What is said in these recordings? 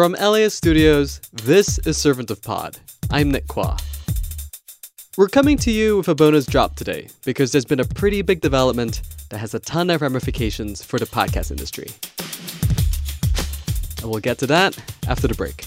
From LAS Studios, this is Servant of Pod. I'm Nick Kwa. We're coming to you with a bonus drop today because there's been a pretty big development that has a ton of ramifications for the podcast industry. And we'll get to that after the break.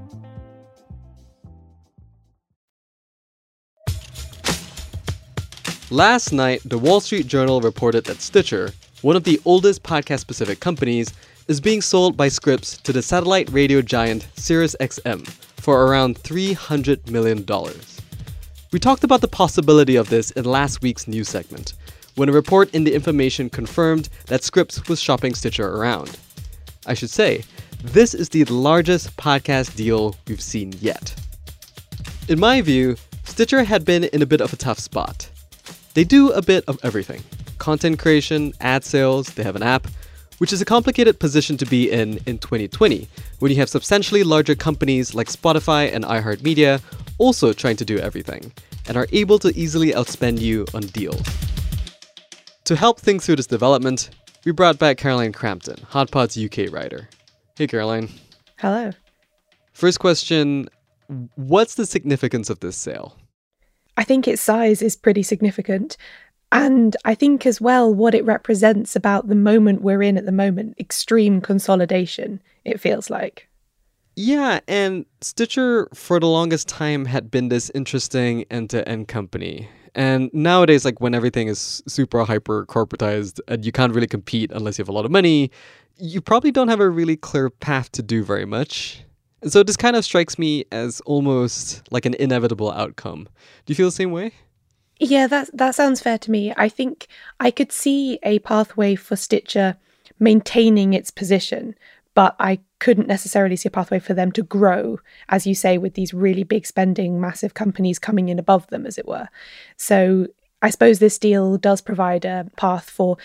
Last night, the Wall Street Journal reported that Stitcher, one of the oldest podcast-specific companies, is being sold by Scripps to the satellite radio giant SiriusXM for around $300 million. We talked about the possibility of this in last week's news segment, when a report in The Information confirmed that Scripps was shopping Stitcher around. I should say, this is the largest podcast deal we've seen yet. In my view, Stitcher had been in a bit of a tough spot. They do a bit of everything. Content creation, ad sales, they have an app, which is a complicated position to be in 2020, when you have substantially larger companies like Spotify and iHeartMedia also trying to do everything, and are able to easily outspend you on deals. To help think through this development, we brought back Caroline Crampton, Hot Pod's UK writer. Hey, Caroline. Hello. First question, what's the significance of this sale? I think its size is pretty significant. And I think as well what it represents about the moment we're in at the moment, extreme consolidation, it feels like. Yeah, and Stitcher for the longest time had been this interesting end-to-end company. And nowadays, like when everything is super hyper-corporatized and you can't really compete unless you have a lot of money, you probably don't have a really clear path to do very much. And so this kind of strikes me as almost like an inevitable outcome. Do you feel the same way? Yeah, that sounds fair to me. I think I could see a pathway for Stitcher maintaining its position, but I couldn't necessarily see a pathway for them to grow, as you say, with these really big spending, massive companies coming in above them, as it were. So I suppose this deal does provide a path for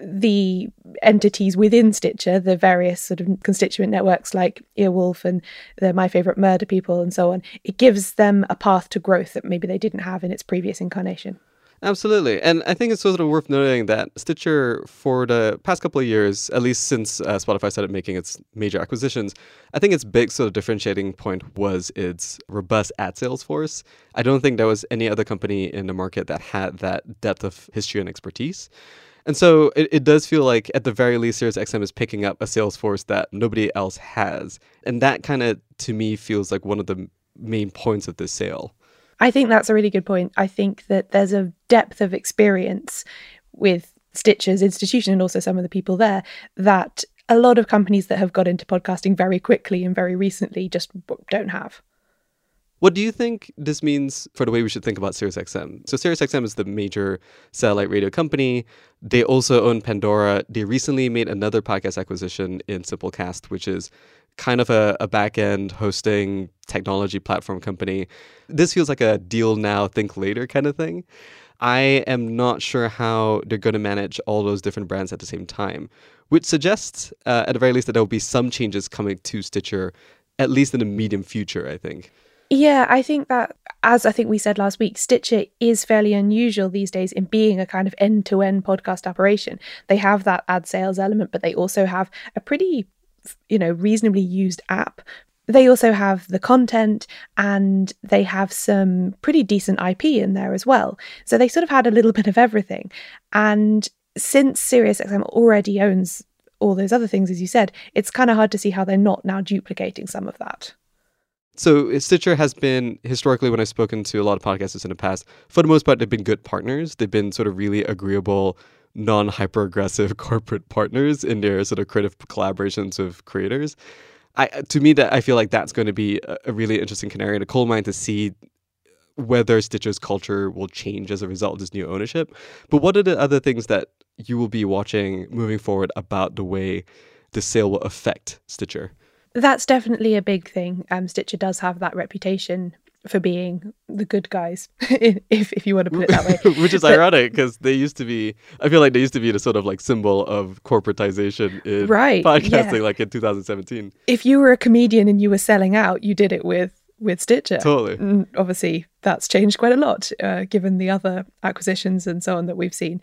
the entities within Stitcher, the various sort of constituent networks like Earwolf and the My Favorite Murder people and so on. It gives them a path to growth that maybe they didn't have in its previous incarnation. Absolutely. And I think it's sort of worth noting that Stitcher, for the past couple of years, at least since Spotify started making its major acquisitions, I think its big sort of differentiating point was its robust ad sales force. I don't think there was any other company in the market that had that depth of history and expertise. And so it does feel like, at the very least, SiriusXM is picking up a sales force that nobody else has. And that kind of, to me, feels like one of the main points of this sale. I think that's a really good point. I think that there's a depth of experience with Stitcher's institution and also some of the people there that a lot of companies that have got into podcasting very quickly and very recently just don't have. What do you think this means for the way we should think about SiriusXM? So SiriusXM is the major satellite radio company. They also own Pandora. They recently made another podcast acquisition in Simplecast, which is kind of a back-end hosting technology platform company. This feels like a deal now, think later kind of thing. I am not sure how they're going to manage all those different brands at the same time, which suggests, at the very least, that there will be some changes coming to Stitcher, at least in the medium future, I think. Yeah, I think that, as I think we said last week, Stitcher is fairly unusual these days in being a kind of end-to-end podcast operation. They have that ad sales element, but they also have a pretty, reasonably used app They also have the content, and they have some pretty decent IP in there as well. So they sort of had a little bit of everything. And since SiriusXM already owns all those other things, as you said, it's kind of hard to see how they're not now duplicating some of that. So Stitcher has been, historically, when I've spoken to a lot of podcasters in the past, for the most part, they've been good partners. They've been sort of really agreeable, non-hyper-aggressive corporate partners in their sort of creative collaborations with creators. I feel like that's going to be a really interesting canary in a coal mine to see whether Stitcher's culture will change as a result of this new ownership. But what are the other things that you will be watching moving forward about the way the sale will affect Stitcher? That's definitely a big thing. Stitcher does have that reputation for being the good guys, if you want to put it that way. Which is ironic, because I feel like they used to be the sort of like symbol of corporatization in podcasting, yeah. Like in 2017. If you were a comedian and you were selling out, you did it with Stitcher. Totally. And obviously, that's changed quite a lot, given the other acquisitions and so on that we've seen.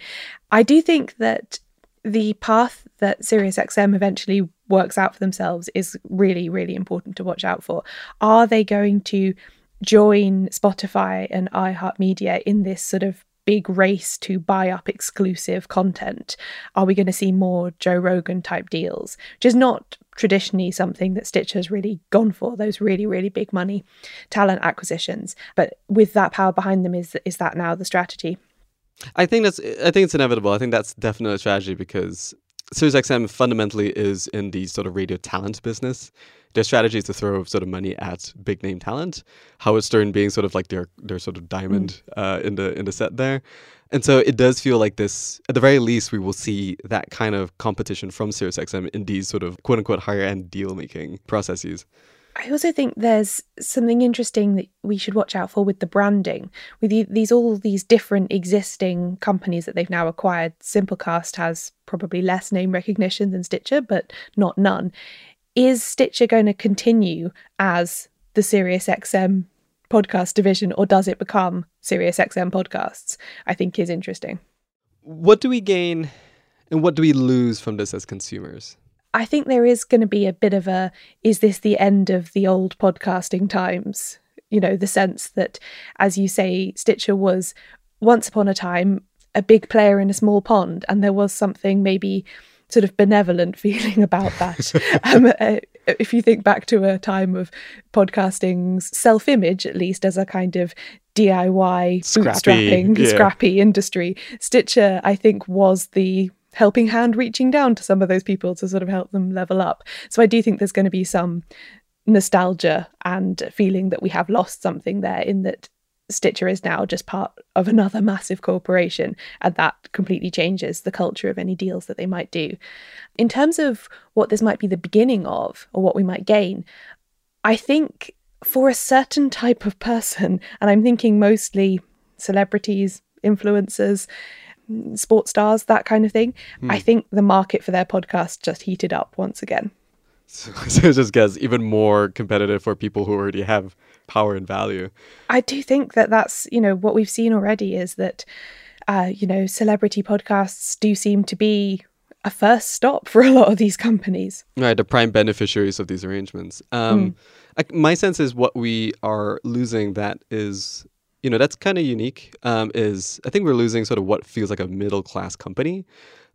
I do think that the path that SiriusXM eventually works out for themselves is really, really important to watch out for. Are they going to join Spotify and iHeartMedia in this sort of big race to buy up exclusive content? Are we going to see more Joe Rogan type deals, which is not traditionally something that Stitcher's really gone for, those really, really big money talent acquisitions? But with that power behind them, is that now the strategy? I think it's inevitable. I think that's definitely a strategy, because SiriusXM fundamentally is in the sort of radio talent business. Their strategy is to throw sort of money at big name talent. Howard Stern being sort of like their sort of diamond in the set there. And so it does feel like this, at the very least, we will see that kind of competition from SiriusXM in these sort of quote unquote higher end deal making processes. I also think there's something interesting that we should watch out for with the branding, with all these different existing companies that they've now acquired. Simplecast has probably less name recognition than Stitcher, but not none. Is Stitcher going to continue as the SiriusXM podcast division, or does it become SiriusXM Podcasts? I think is interesting. What do we gain and what do we lose from this as consumers? I think there is going to be a bit of a, is this the end of the old podcasting times? You know, the sense that, as you say, Stitcher was once upon a time a big player in a small pond, and there was something maybe sort of benevolent feeling about that. If you think back to a time of podcasting's self-image, at least as a kind of DIY, scrappy industry, Stitcher, I think, was the helping hand reaching down to some of those people to sort of help them level up. So I do think there's going to be some nostalgia and feeling that we have lost something there, in that Stitcher is now just part of another massive corporation, and that completely changes the culture of any deals that they might do. In terms of what this might be the beginning of, or what we might gain, I think for a certain type of person, and I'm thinking mostly celebrities, influencers, sports stars, that kind of thing, I think the market for their podcast just heated up once again. So it just gets even more competitive for people who already have power and value. I do think that's, you know, what we've seen already is that, you know, celebrity podcasts do seem to be a first stop for a lot of these companies. Right, the prime beneficiaries of these arrangements. My sense is what we are losing that is, you know, that's kind of unique, is I think we're losing sort of what feels like a middle-class company.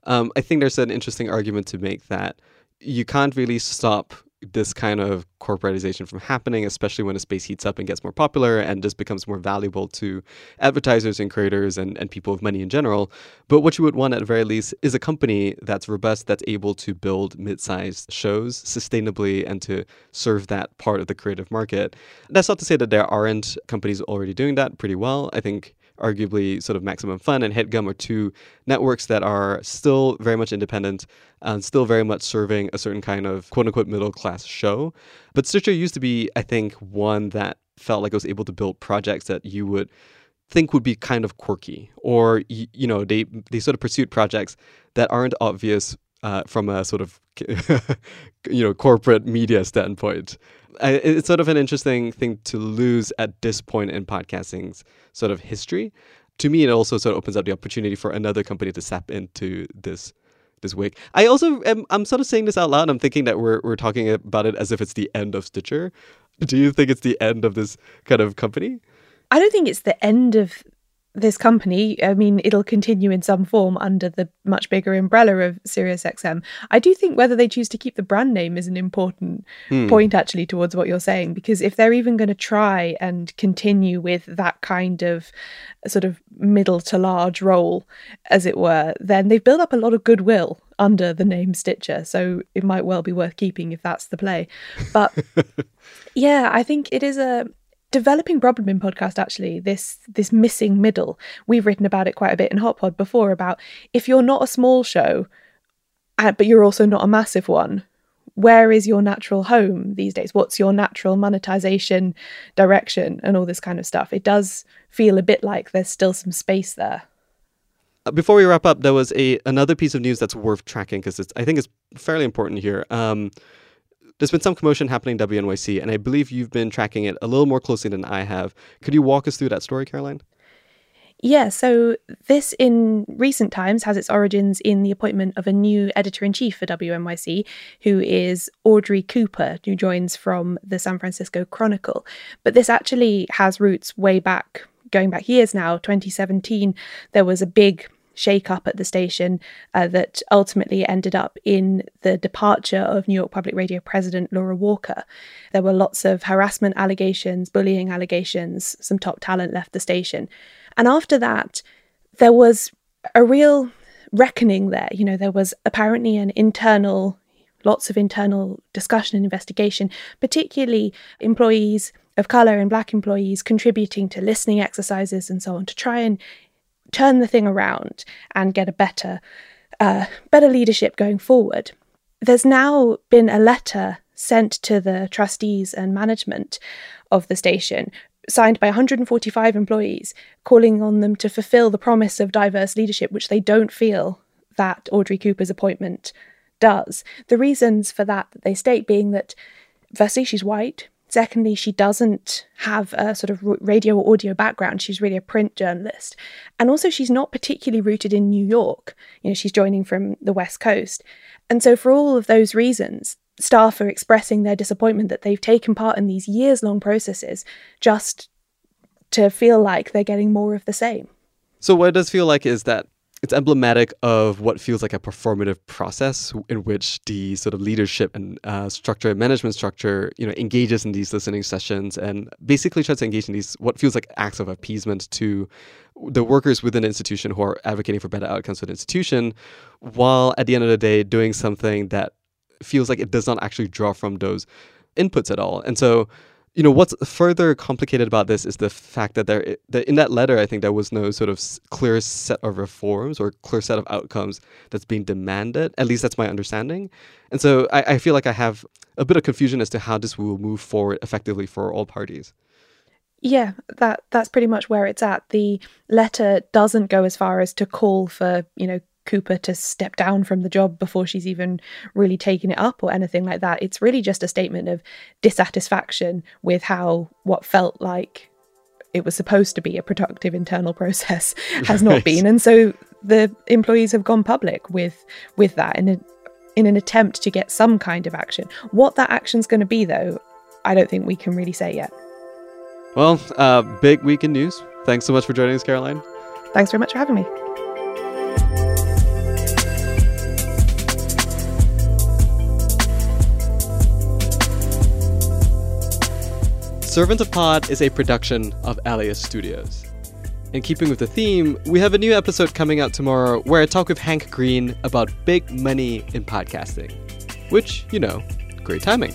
I think there's an interesting argument to make that you can't really stop this kind of corporatization from happening, especially when a space heats up and gets more popular and just becomes more valuable to advertisers and creators and people with money in general. But what you would want at the very least is a company that's robust, that's able to build mid-sized shows sustainably and to serve that part of the creative market. That's not to say that there aren't companies already doing that pretty well. I think arguably sort of Maximum Fun and HeadGum are two networks that are still very much independent and still very much serving a certain kind of quote-unquote middle-class show. But Stitcher used to be, I think, one that felt like it was able to build projects that you would think would be kind of quirky, or, you know, they sort of pursued projects that aren't obvious from a sort of, you know, corporate media standpoint. It's sort of an interesting thing to lose at this point in podcasting's sort of history. To me, it also sort of opens up the opportunity for another company to sap into this this week. I also am, I'm sort of saying this out loud. I'm thinking that we're talking about it as if it's the end of Stitcher. Do you think it's the end of this kind of company? I don't think it's the end of this company. I mean, it'll continue in some form under the much bigger umbrella of SiriusXM. I do think whether they choose to keep the brand name is an important point, actually, towards what you're saying, because if they're even going to try and continue with that kind of sort of middle to large role, as it were, then they've built up a lot of goodwill under the name Stitcher, so it might well be worth keeping if that's the play. But yeah, I think it is a developing problem in podcast, actually, this missing middle. We've written about it quite a bit in Hot Pod before, about if you're not a small show, but you're also not a massive one, where is your natural home these days? What's your natural monetization direction and all this kind of stuff? It does feel a bit like there's still some space there. Before we wrap up, there was another piece of news that's worth tracking, because I think it's fairly important here. There's been some commotion happening at WNYC, and I believe you've been tracking it a little more closely than I have. Could you walk us through that story, Caroline? Yeah, so this in recent times has its origins in the appointment of a new editor-in-chief for WNYC, who is Audrey Cooper, who joins from the San Francisco Chronicle. But this actually has roots way back, going back years now. 2017, there was a big shake-up at the station that ultimately ended up in the departure of New York Public Radio president Laura Walker. There were lots of harassment allegations, bullying allegations, some top talent left the station. And after that, there was a real reckoning there. You know, there was apparently lots of internal discussion and investigation, particularly employees of colour and black employees contributing to listening exercises and so on to try and turn the thing around and get a better leadership going forward. There's now been a letter sent to the trustees and management of the station, signed by 145 employees, calling on them to fulfill the promise of diverse leadership, which they don't feel that Audrey Cooper's appointment does. The reasons for that they state being that, firstly, she's white. Secondly, she doesn't have a sort of radio or audio background. She's really a print journalist. And also, she's not particularly rooted in New York. You know, she's joining from the West Coast. And so for all of those reasons, staff are expressing their disappointment that they've taken part in these years-long processes just to feel like they're getting more of the same. So what it does feel like is that it's emblematic of what feels like a performative process in which the sort of leadership and structure and management structure, you know, engages in these listening sessions and basically tries to engage in these what feels like acts of appeasement to the workers within the institution who are advocating for better outcomes for the institution, while at the end of the day doing something that feels like it does not actually draw from those inputs at all. And so, you know, what's further complicated about this is the fact that in that letter, I think there was no sort of clear set of reforms or clear set of outcomes that's being demanded. At least that's my understanding. And so I feel like I have a bit of confusion as to how this will move forward effectively for all parties. Yeah, that's pretty much where it's at. The letter doesn't go as far as to call for, you know, Cooper to step down from the job before she's even really taken it up or anything like that. It's really just a statement of dissatisfaction with how what felt like it was supposed to be a productive internal process has not been. And so the employees have gone public with that in an attempt to get some kind of action. What that action's going to be, though, I don't think we can really say yet. Well, big week in news. Thanks so much for joining us, Caroline. Thanks very much for having me. Servant of Pod is a production of LAS Studios. In keeping with the theme, we have a new episode coming out tomorrow where I talk with Hank Green about big money in podcasting, which, you know, great timing.